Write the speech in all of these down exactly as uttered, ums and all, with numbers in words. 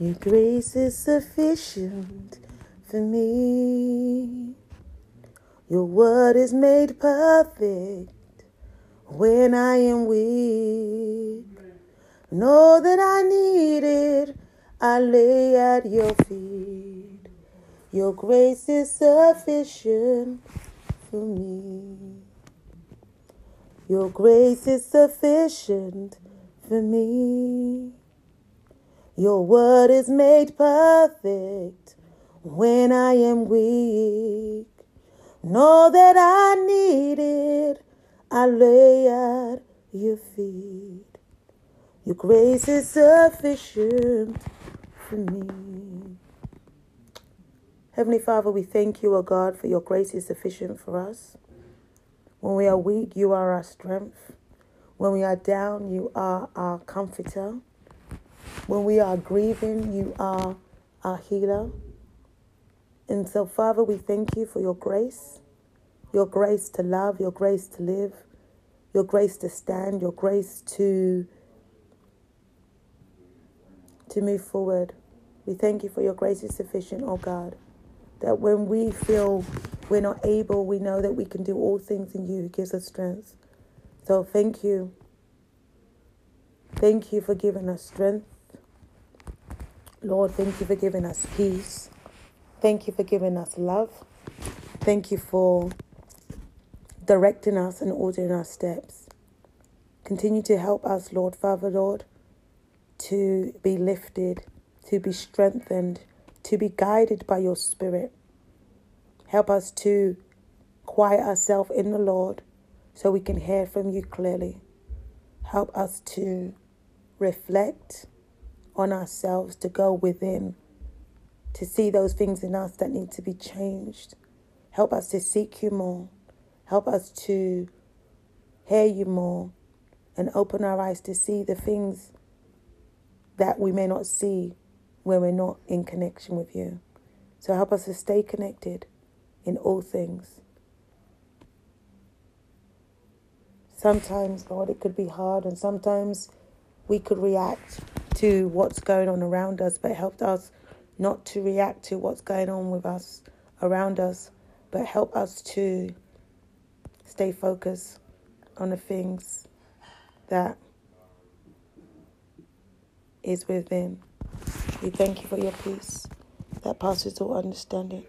Your grace is sufficient for me. Your word is made perfect when I am weak. Know that I need it, I lay at your feet. Your grace is sufficient for me. Your grace is sufficient for me. Your word is made perfect when I am weak. Know that I need it, I lay at your feet. Your grace is sufficient for me. Heavenly Father, we thank you, O God, for your grace is sufficient for us. When we are weak, you are our strength. When we are down, you are our comforter. When we are grieving, you are our healer. And so, Father, we thank you for your grace, your grace to love, your grace to live, your grace to stand, your grace to, to move forward. We thank you for your grace is sufficient, oh God, that when we feel we're not able, we know that we can do all things in you who gives us strength. So thank you. Thank you for giving us strength. Lord, thank you for giving us peace. Thank you for giving us love. Thank you for directing us and ordering our steps. Continue to help us, Lord, Father, Lord, to be lifted, to be strengthened, to be guided by your Spirit. Help us to quiet ourselves in the Lord so we can hear from you clearly. Help us to reflect on ourselves, to go within, to see those things in us that need to be changed. Help us to seek you more. Help us to hear you more and open our eyes to see the things that we may not see when we're not in connection with you. So help us to stay connected in all things. Sometimes, Lord, it could be hard, and sometimes we could react to what's going on around us, but help us not to react to what's going on with us, around us, but help us to stay focused on the things that is within. We thank you for your peace that passes all understanding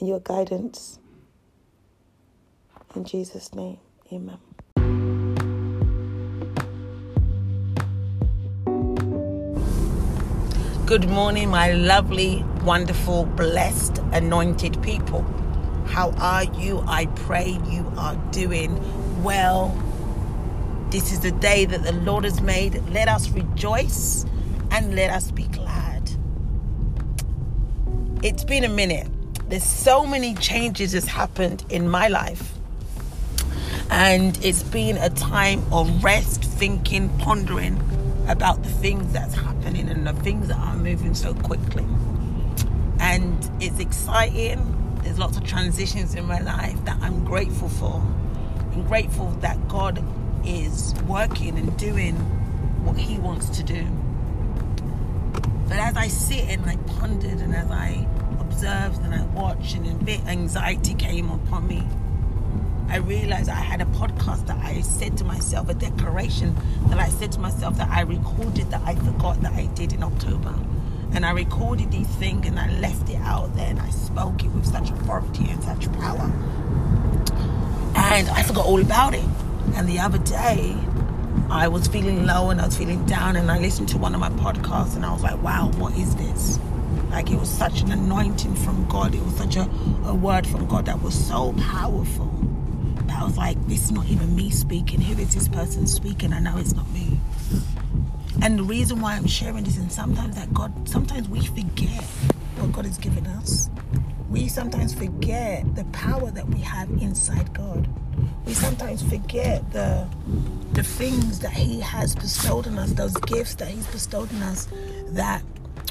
and your guidance. In Jesus' name, amen. Good morning, my lovely, wonderful, blessed, anointed people. How are you? I pray you are doing well. This is the day that the Lord has made. Let us rejoice and let us be glad. It's been a minute. There's so many changes that's happened in my life. And it's been a time of rest, thinking, pondering about the things that's happening and the things that are moving so quickly. And it's exciting. There's lots of transitions in my life that I'm grateful for. I'm grateful that God is working and doing what he wants to do. But as I sit and I pondered and as I observed and I watched, and a bit anxiety came upon me, I realized I had a podcast that I said to myself, a declaration that I said to myself that I recorded that I forgot that I did in October. And I recorded these things and I left it out there and I spoke it with such authority and such power. And I forgot all about it. And the other day, I was feeling low and I was feeling down and I listened to one of my podcasts and I was like, wow, what is this? Like, it was such an anointing from God. It was such a, a word from God that was so powerful. I was like, this is not even me speaking. Who is this person speaking? I know it's not me. And the reason why I'm sharing this, and sometimes that God, sometimes we forget what God has given us. We sometimes forget the power that we have inside God. We sometimes forget the the things that he has bestowed on us, those gifts that he's bestowed on us that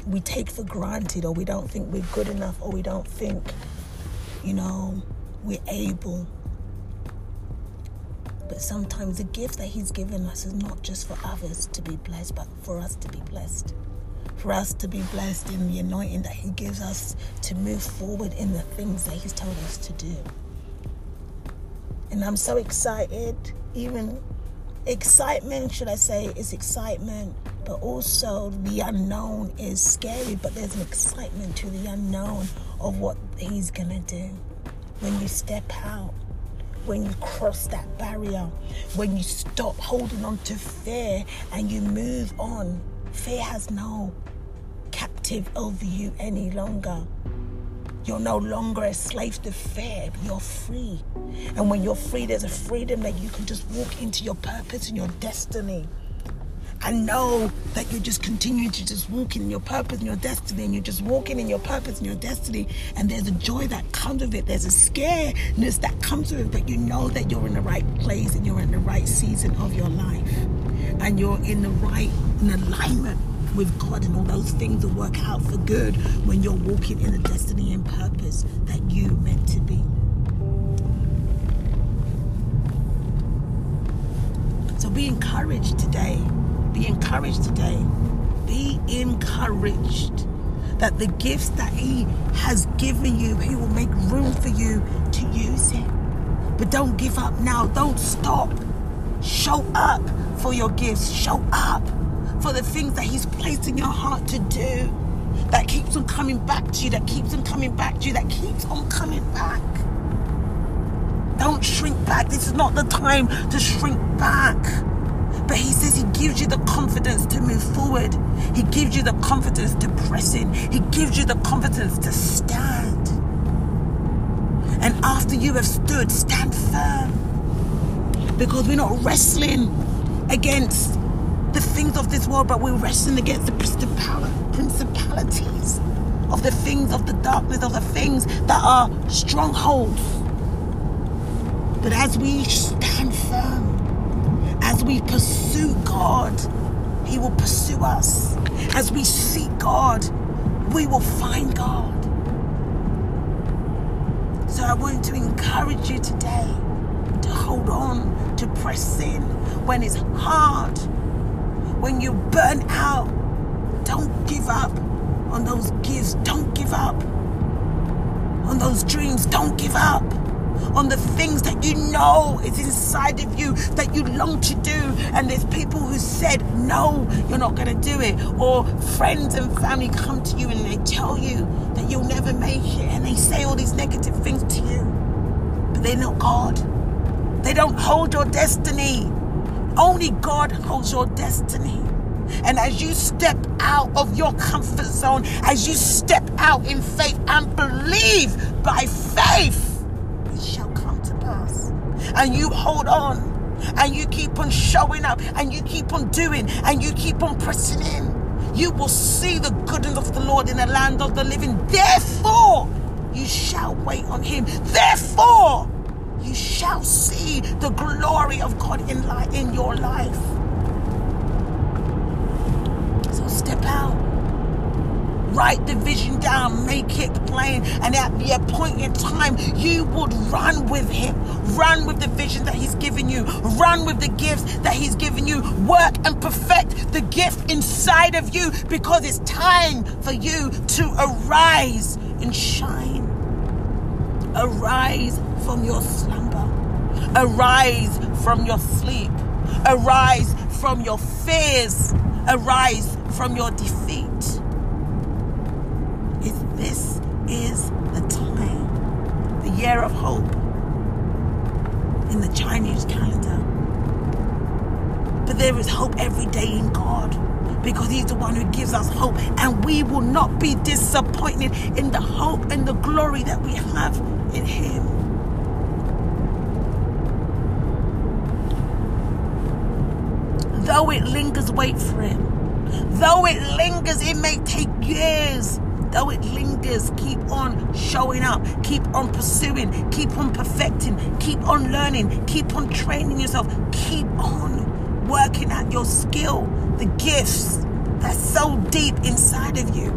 we take for granted, or we don't think we're good enough, or we don't think, you know, we're able. But sometimes the gift that he's given us is not just for others to be blessed, but for us to be blessed. for us to be blessed in the anointing that he gives us to move forward in the things that he's told us to do. And I'm so excited. Even excitement, should I say, is excitement, but also the unknown is scary, but there's an excitement to the unknown of what he's gonna do. When you step out, when you cross that barrier, when you stop holding on to fear and you move on, fear has no captive over you any longer. You're no longer a slave to fear, but you're free. And when you're free, there's a freedom that you can just walk into your purpose and your destiny. And know that you just continue to just walk in your purpose and your destiny, and you're just walking in your purpose and your destiny, and there's a joy that comes with it, there's a scareness that comes with it, but you know that you're in the right place and you're in the right season of your life, and you're in the right in alignment with God, and all those things will work out for good when you're walking in the destiny and purpose that you meant to be. So be encouraged today. Be encouraged today. Be encouraged that the gifts that he has given you, he will make room for you to use it. But don't give up now. Don't stop. Show up for your gifts. Show up for the things that he's placed in your heart to do. That keeps on coming back to you. That keeps on coming back to you. That keeps on coming back. Don't shrink back. This is not the time to shrink back. But he says he gives you the confidence to move forward. He gives you the confidence to press in. He gives you the confidence to stand. And after you have stood, stand firm. Because we're not wrestling against the things of this world, but we're wrestling against the principalities of the things of the darkness, of the things that are strongholds. But as we stand firm, as we pursue God, he will pursue us. As we seek God, we will find God. So I want to encourage you today to hold on, to press in when it's hard, when you burn out. Don't give up on those gifts. Don't give up on those dreams. Don't give up on the things that you know is inside of you that you long to do. And there's people who said, no, you're not going to do it. Or friends and family come to you and they tell you that you'll never make it. And they say all these negative things to you. But they're not God. They don't hold your destiny. Only God holds your destiny. And as you step out of your comfort zone, as you step out in faith and believe by faith, shall come to pass. And you hold on, and you keep on showing up, and you keep on doing, and you keep on pressing in. You will see the goodness of the Lord in the land of the living. Therefore you shall wait on him. Therefore you shall see the glory of God in life, in your life. So step out. Write the vision down, make it plain, and at the appointed time, you would run with him. Run with the vision that he's given you. Run with the gifts that he's given you. Work and perfect the gift inside of you, because it's time for you to arise and shine. Arise from your slumber. Arise from your sleep. Arise from your fears. Arise from your defeat. This is the time, the year of hope in the Chinese calendar. But there is hope every day in God, because he's the one who gives us hope, and we will not be disappointed in the hope and the glory that we have in him. Though it lingers, wait for it. Though it lingers, it may take years. Though it lingers, keep on showing up, keep on pursuing, keep on perfecting, keep on learning, keep on training yourself, keep on working at your skill, the gifts that's so deep inside of you.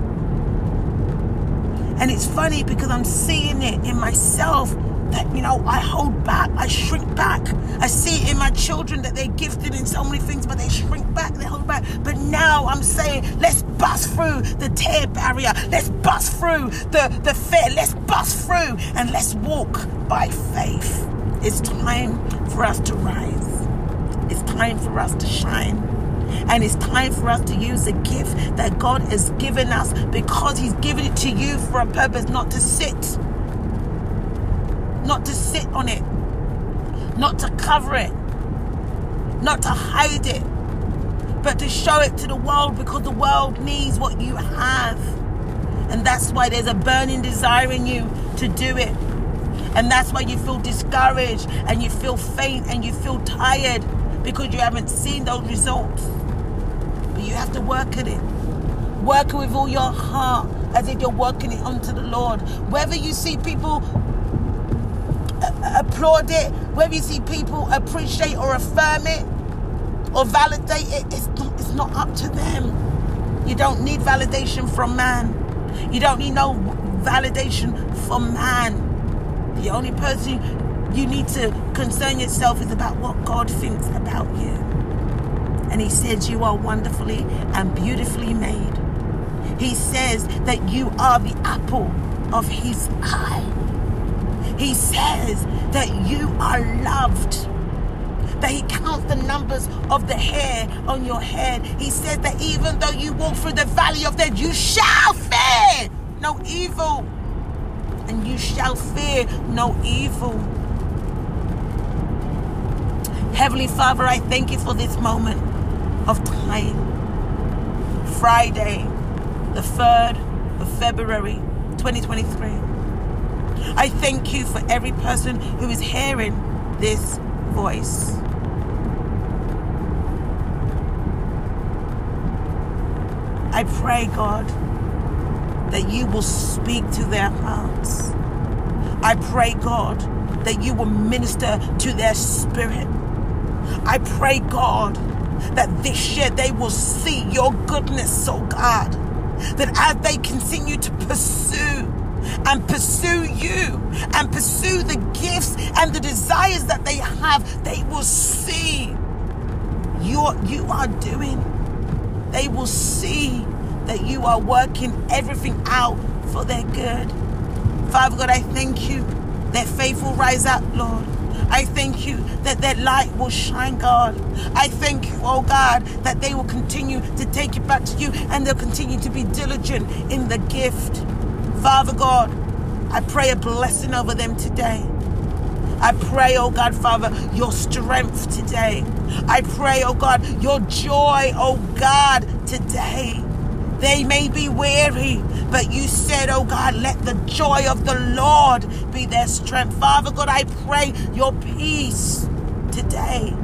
And it's funny because I'm seeing it in myself that, you know, I hold back, I shrink back. I see it in my children that they're gifted in so many things, but they shrink back, they hold back. But now I'm saying, let's bust through the tear barrier. Let's bust through the, the fear. Let's bust through and let's walk by faith. It's time for us to rise. It's time for us to shine. And it's time for us to use the gift that God has given us, because he's given it to you for a purpose, not to sit. Not to sit on it. Not to cover it. Not to hide it. But to show it to the world, because the world needs what you have. And that's why there's a burning desire in you to do it. And that's why you feel discouraged and you feel faint and you feel tired, because you haven't seen those results. But you have to work at it. Work with all your heart as if you're working it unto the Lord. Whether you see people applaud it, whether you see people appreciate or affirm it or validate it, it's not, it's not up to them. You don't need validation from man. You don't need no validation from man. The only person you need to concern yourself is about what God thinks about you. And he says you are wonderfully and beautifully made. He says that you are the apple of his eye. He says that you are loved. That he counts the numbers of the hair on your head. He says that even though you walk through the valley of death, you shall fear no evil. And you shall fear no evil. Heavenly Father, I thank you for this moment of time. Friday, the third of February, twenty twenty-three. I thank you for every person who is hearing this voice. I pray, God, that you will speak to their hearts. I pray, God, that you will minister to their spirit. I pray, God, that this year they will see your goodness, oh God. That as they continue to pursue and pursue you and pursue the gifts and the desires that they have, they will see what you are doing. They will see that you are working everything out for their good. Father God, I thank you. Their faith will rise up, Lord. I thank you that their light will shine, God. I thank you, oh God, that they will continue to take it back to you and they'll continue to be diligent in the gift. Father God, I pray a blessing over them today. I pray, oh God, Father, your strength today. I pray, oh God, your joy, oh God, today. They may be weary, but you said, oh God, let the joy of the Lord be their strength. Father God, I pray your peace today.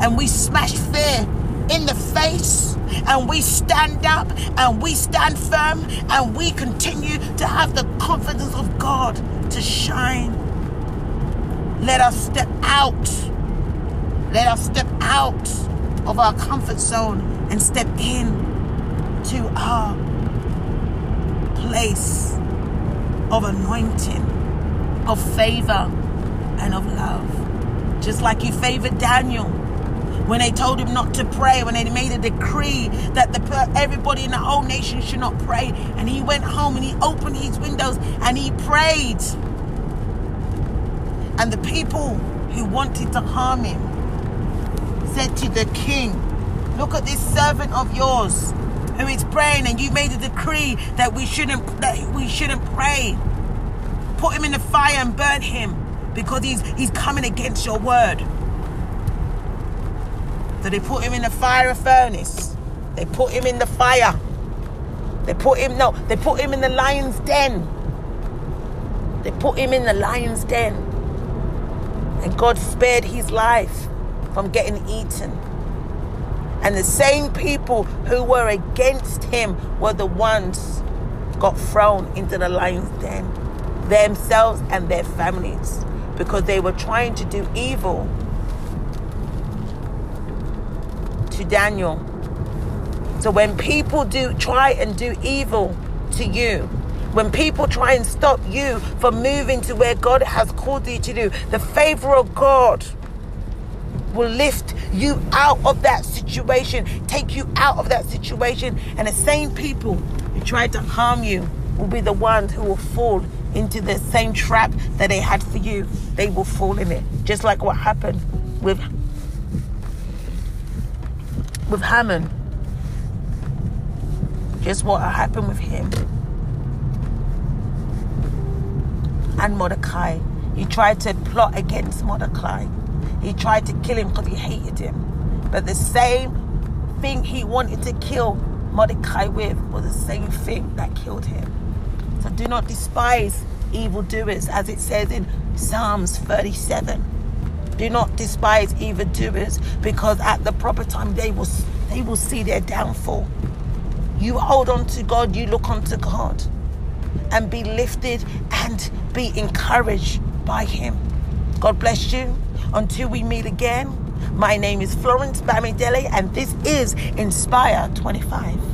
And we smash fear in the face, and we stand up, and we stand firm, and we continue to have the confidence of God to shine. Let us step out. Let us step out of our comfort zone and step in to our place of anointing, of favor, and of love. Just like you favored Daniel when they told him not to pray, when they made a decree that the everybody in the whole nation should not pray. And he went home and he opened his windows and he prayed. And the people who wanted to harm him said to the king, look at this servant of yours who is praying, and you made a decree that we shouldn't that we shouldn't pray. Put him in the fire and burn him, because he's he's coming against your word. So they put him in the fire of furnace. They put him in the fire. They put him no, they put him in the lion's den. They put him in the lion's den. And God spared his life from getting eaten. And the same people who were against him were the ones got thrown into the lion's den, themselves and their families, because they were trying to do evil to Daniel. So when people do try and do evil to you When people try and stop you from moving to where God has called you to do, the favor of God will lift you out of that situation, take you out of that situation. And the same people who tried to harm you will be the ones who will fall into the same trap that they had for you. They will fall in it. Just like what happened with, with Haman. Just what happened with him. And Mordecai. He tried to plot against Mordecai. He tried to kill him because he hated him. But the same thing he wanted to kill Mordecai with was the same thing that killed him. So do not despise evildoers, as it says in Psalms thirty-seven. Do not despise evildoers, because at the proper time they will, they will see their downfall. You hold on to God, you look unto God, and be lifted and be encouraged by Him. God bless you. Until we meet again, my name is Florence Bamidele, and this is Inspire twenty-five.